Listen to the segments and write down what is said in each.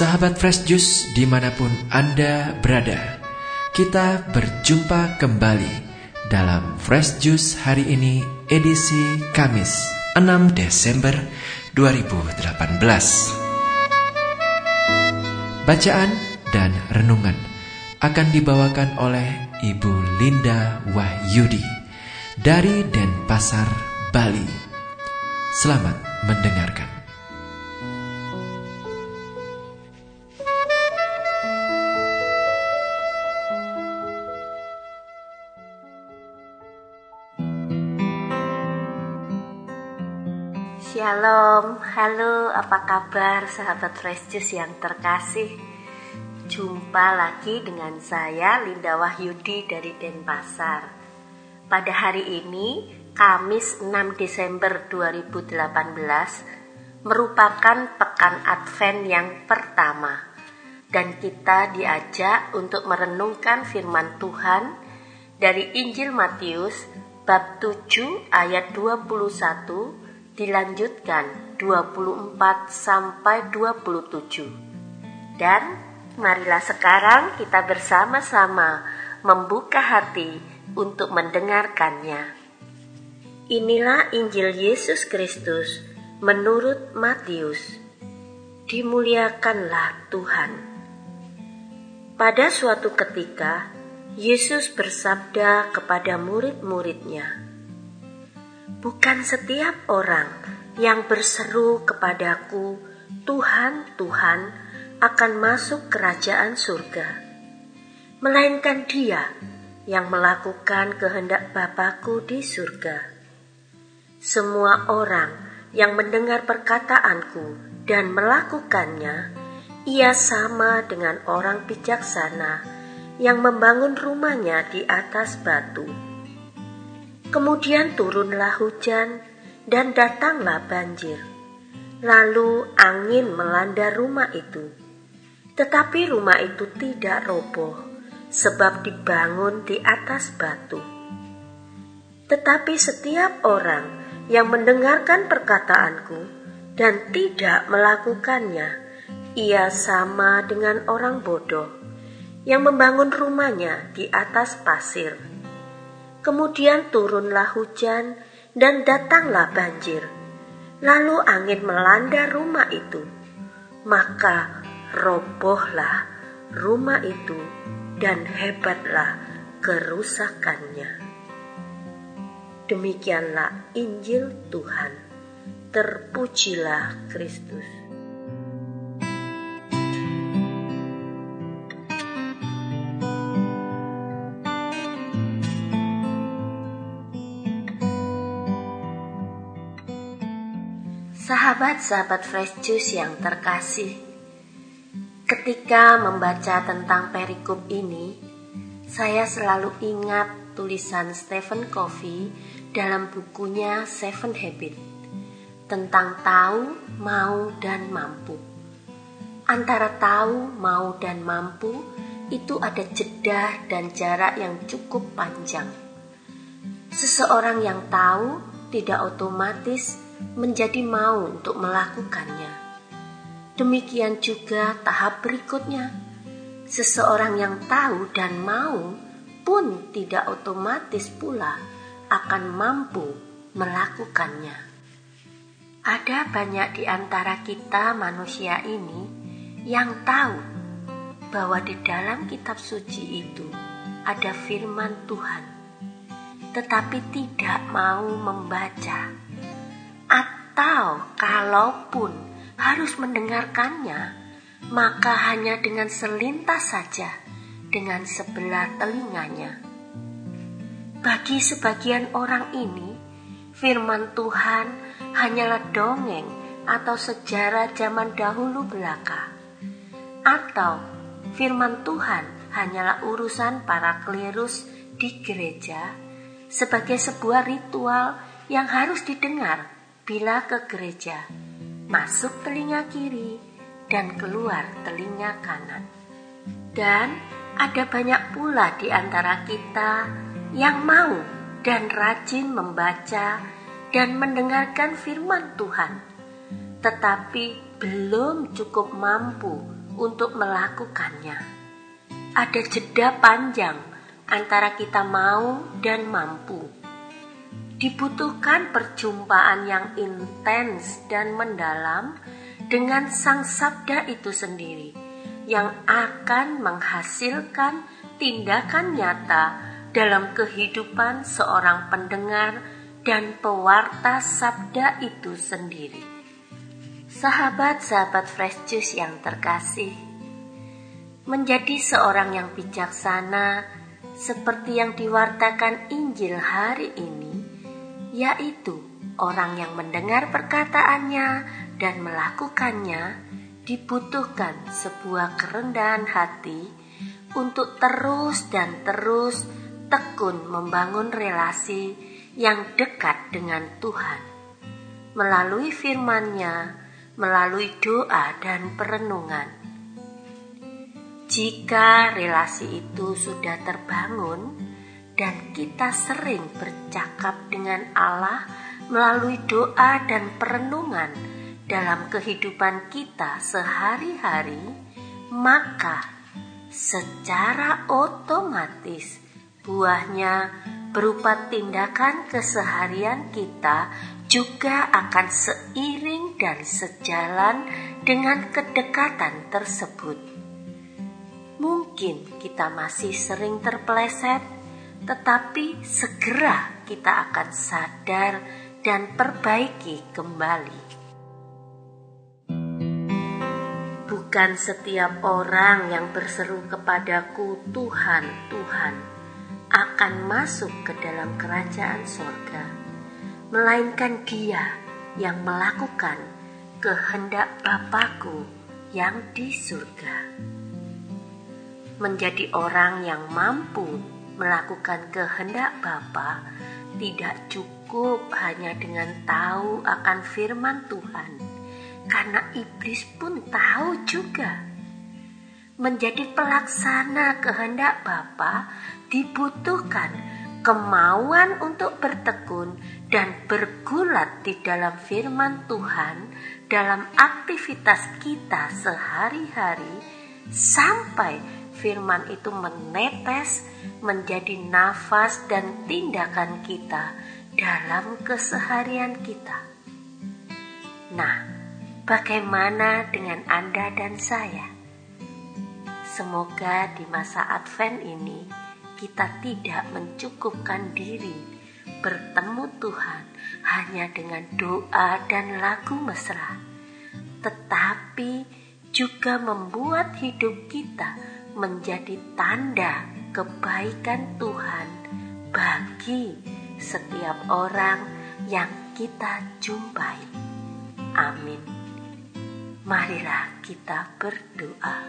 Sahabat Fresh Juice dimanapun Anda berada, kita berjumpa kembali dalam Fresh Juice hari ini edisi Kamis 6 Desember 2018. Bacaan dan renungan akan dibawakan oleh Ibu Linda Wahyudi dari Denpasar, Bali. Selamat mendengarkan. Shalom, halo, apa kabar sahabat Fresh Juice yang terkasih? Jumpa lagi dengan saya Linda Wahyudi dari Denpasar. Pada hari ini, Kamis 6 Desember 2018, merupakan pekan Advent yang pertama. Dan kita diajak untuk merenungkan firman Tuhan dari Injil Matius bab 7 ayat 21 dilanjutkan 24 sampai 27. Dan marilah sekarang kita bersama-sama membuka hati untuk mendengarkannya. Inilah Injil Yesus Kristus menurut Matius. Dimuliakanlah Tuhan. Pada suatu ketika, Yesus bersabda kepada murid-muridnya, "Bukan setiap orang yang berseru kepadaku, 'Tuhan, Tuhan,' akan masuk kerajaan surga, melainkan dia yang melakukan kehendak Bapa-Ku di surga. Semua orang yang mendengar perkataanku dan melakukannya, ia sama dengan orang bijaksana yang membangun rumahnya di atas batu. Kemudian turunlah hujan dan datanglah banjir. Lalu angin melanda rumah itu. Tetapi rumah itu tidak roboh, sebab dibangun di atas batu. Tetapi setiap orang yang mendengarkan perkataanku dan tidak melakukannya, ia sama dengan orang bodoh yang membangun rumahnya di atas pasir. Kemudian turunlah hujan dan datanglah banjir. Lalu angin melanda rumah itu. Maka robohlah rumah itu dan hebatlah kerusakannya." Demikianlah Injil Tuhan. Terpujilah Kristus. Sahabat-sahabat Fresh Juice yang terkasih, ketika membaca tentang perikop ini, saya selalu ingat tulisan Stephen Covey dalam bukunya Seven Habits tentang tahu, mau, dan mampu. Antara tahu, mau, dan mampu itu ada jeda dan jarak yang cukup panjang. Seseorang yang tahu tidak otomatis menjadi mau untuk melakukannya. Demikian juga tahap berikutnya. Seseorang yang tahu dan mau pun tidak otomatis pula akan mampu melakukannya. Ada banyak di antara kita manusia ini yang tahu bahwa di dalam kitab suci itu ada firman Tuhan, tetapi tidak mau membaca. Atau kalaupun harus mendengarkannya, maka hanya dengan selintas saja dengan sebelah telinganya. Bagi sebagian orang ini, firman Tuhan hanyalah dongeng atau sejarah zaman dahulu belaka. Atau firman Tuhan hanyalah urusan para klerus di gereja sebagai sebuah ritual yang harus didengar bila ke gereja, masuk telinga kiri dan keluar telinga kanan. Dan ada banyak pula di antara kita yang mau dan rajin membaca dan mendengarkan firman Tuhan, tetapi belum cukup mampu untuk melakukannya. Ada jeda panjang antara kita mau dan mampu. Dibutuhkan perjumpaan yang intens dan mendalam dengan sang sabda itu sendiri yang akan menghasilkan tindakan nyata dalam kehidupan seorang pendengar dan pewarta sabda itu sendiri. Sahabat-sahabat Fresh Juice yang terkasih, menjadi seorang yang bijaksana seperti yang diwartakan Injil hari ini, yaitu orang yang mendengar perkataannya dan melakukannya, dibutuhkan sebuah kerendahan hati untuk terus dan terus tekun membangun relasi yang dekat dengan Tuhan melalui firman-Nya, melalui doa dan perenungan. Jika relasi itu sudah terbangun dan kita sering bercakap dengan Allah melalui doa dan perenungan dalam kehidupan kita sehari-hari, maka secara otomatis buahnya berupa tindakan keseharian kita juga akan seiring dan sejalan dengan kedekatan tersebut. Mungkin kita masih sering terpeleset, tetapi segera kita akan sadar dan perbaiki kembali. Bukan setiap orang yang berseru kepadaku, Tuhan, Tuhan, akan masuk ke dalam kerajaan surga, melainkan dia yang melakukan kehendak Bapa-Ku yang di surga. Menjadi orang yang mampu melakukan kehendak Bapa tidak cukup hanya dengan tahu akan firman Tuhan, karena iblis pun tahu juga. Menjadi pelaksana kehendak Bapa dibutuhkan kemauan untuk bertekun dan bergulat di dalam firman Tuhan dalam aktivitas kita sehari-hari sampai firman itu menetes menjadi nafas dan tindakan kita dalam keseharian kita. Nah, bagaimana dengan Anda dan saya? Semoga di masa Advent ini kita tidak mencukupkan diri bertemu Tuhan hanya dengan doa dan lagu mesra, tetapi juga membuat hidup kita menjadi tanda kebaikan Tuhan bagi setiap orang yang kita jumpai. Amin. Marilah kita berdoa.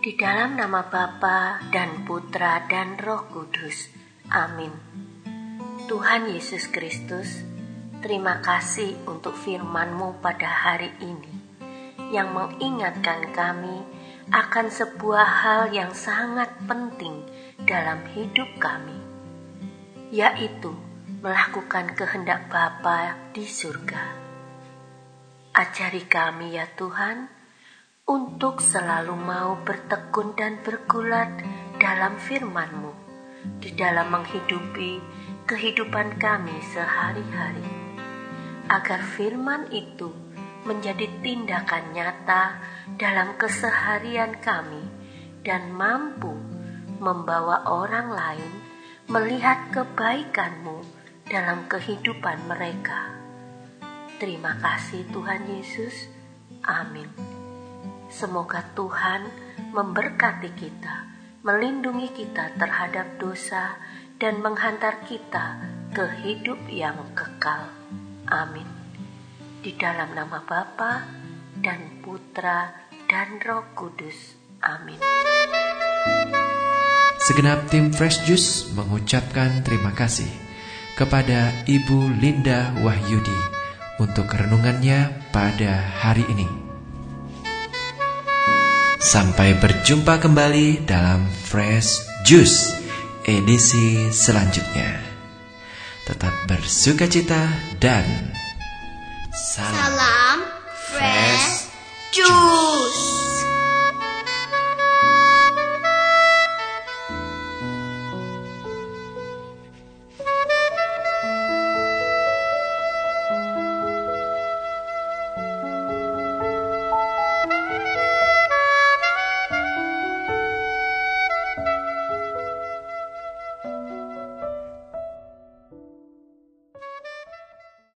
Di dalam nama Bapa dan Putra dan Roh Kudus. Amin. Tuhan Yesus Kristus, terima kasih untuk firman-Mu pada hari ini yang mengingatkan kami akan sebuah hal yang sangat penting dalam hidup kami, yaitu melakukan kehendak Bapa di surga. Ajari kami ya Tuhan untuk selalu mau bertekun dan bergulat dalam firman-Mu di dalam menghidupi kehidupan kami sehari-hari, agar firman itu menjadi tindakan nyata dalam keseharian kami dan mampu membawa orang lain melihat kebaikan-Mu dalam kehidupan mereka. Terima kasih Tuhan Yesus. Amin. Semoga Tuhan memberkati kita, melindungi kita terhadap dosa, dan menghantar kita ke hidup yang kekal. Amin. Di dalam nama Bapa dan Putra dan Roh Kudus. Amin. Segenap tim Fresh Juice mengucapkan terima kasih kepada Ibu Linda Wahyudi untuk renungannya pada hari ini. Sampai berjumpa kembali dalam Fresh Juice edisi selanjutnya. Tetap bersukacita dan salam.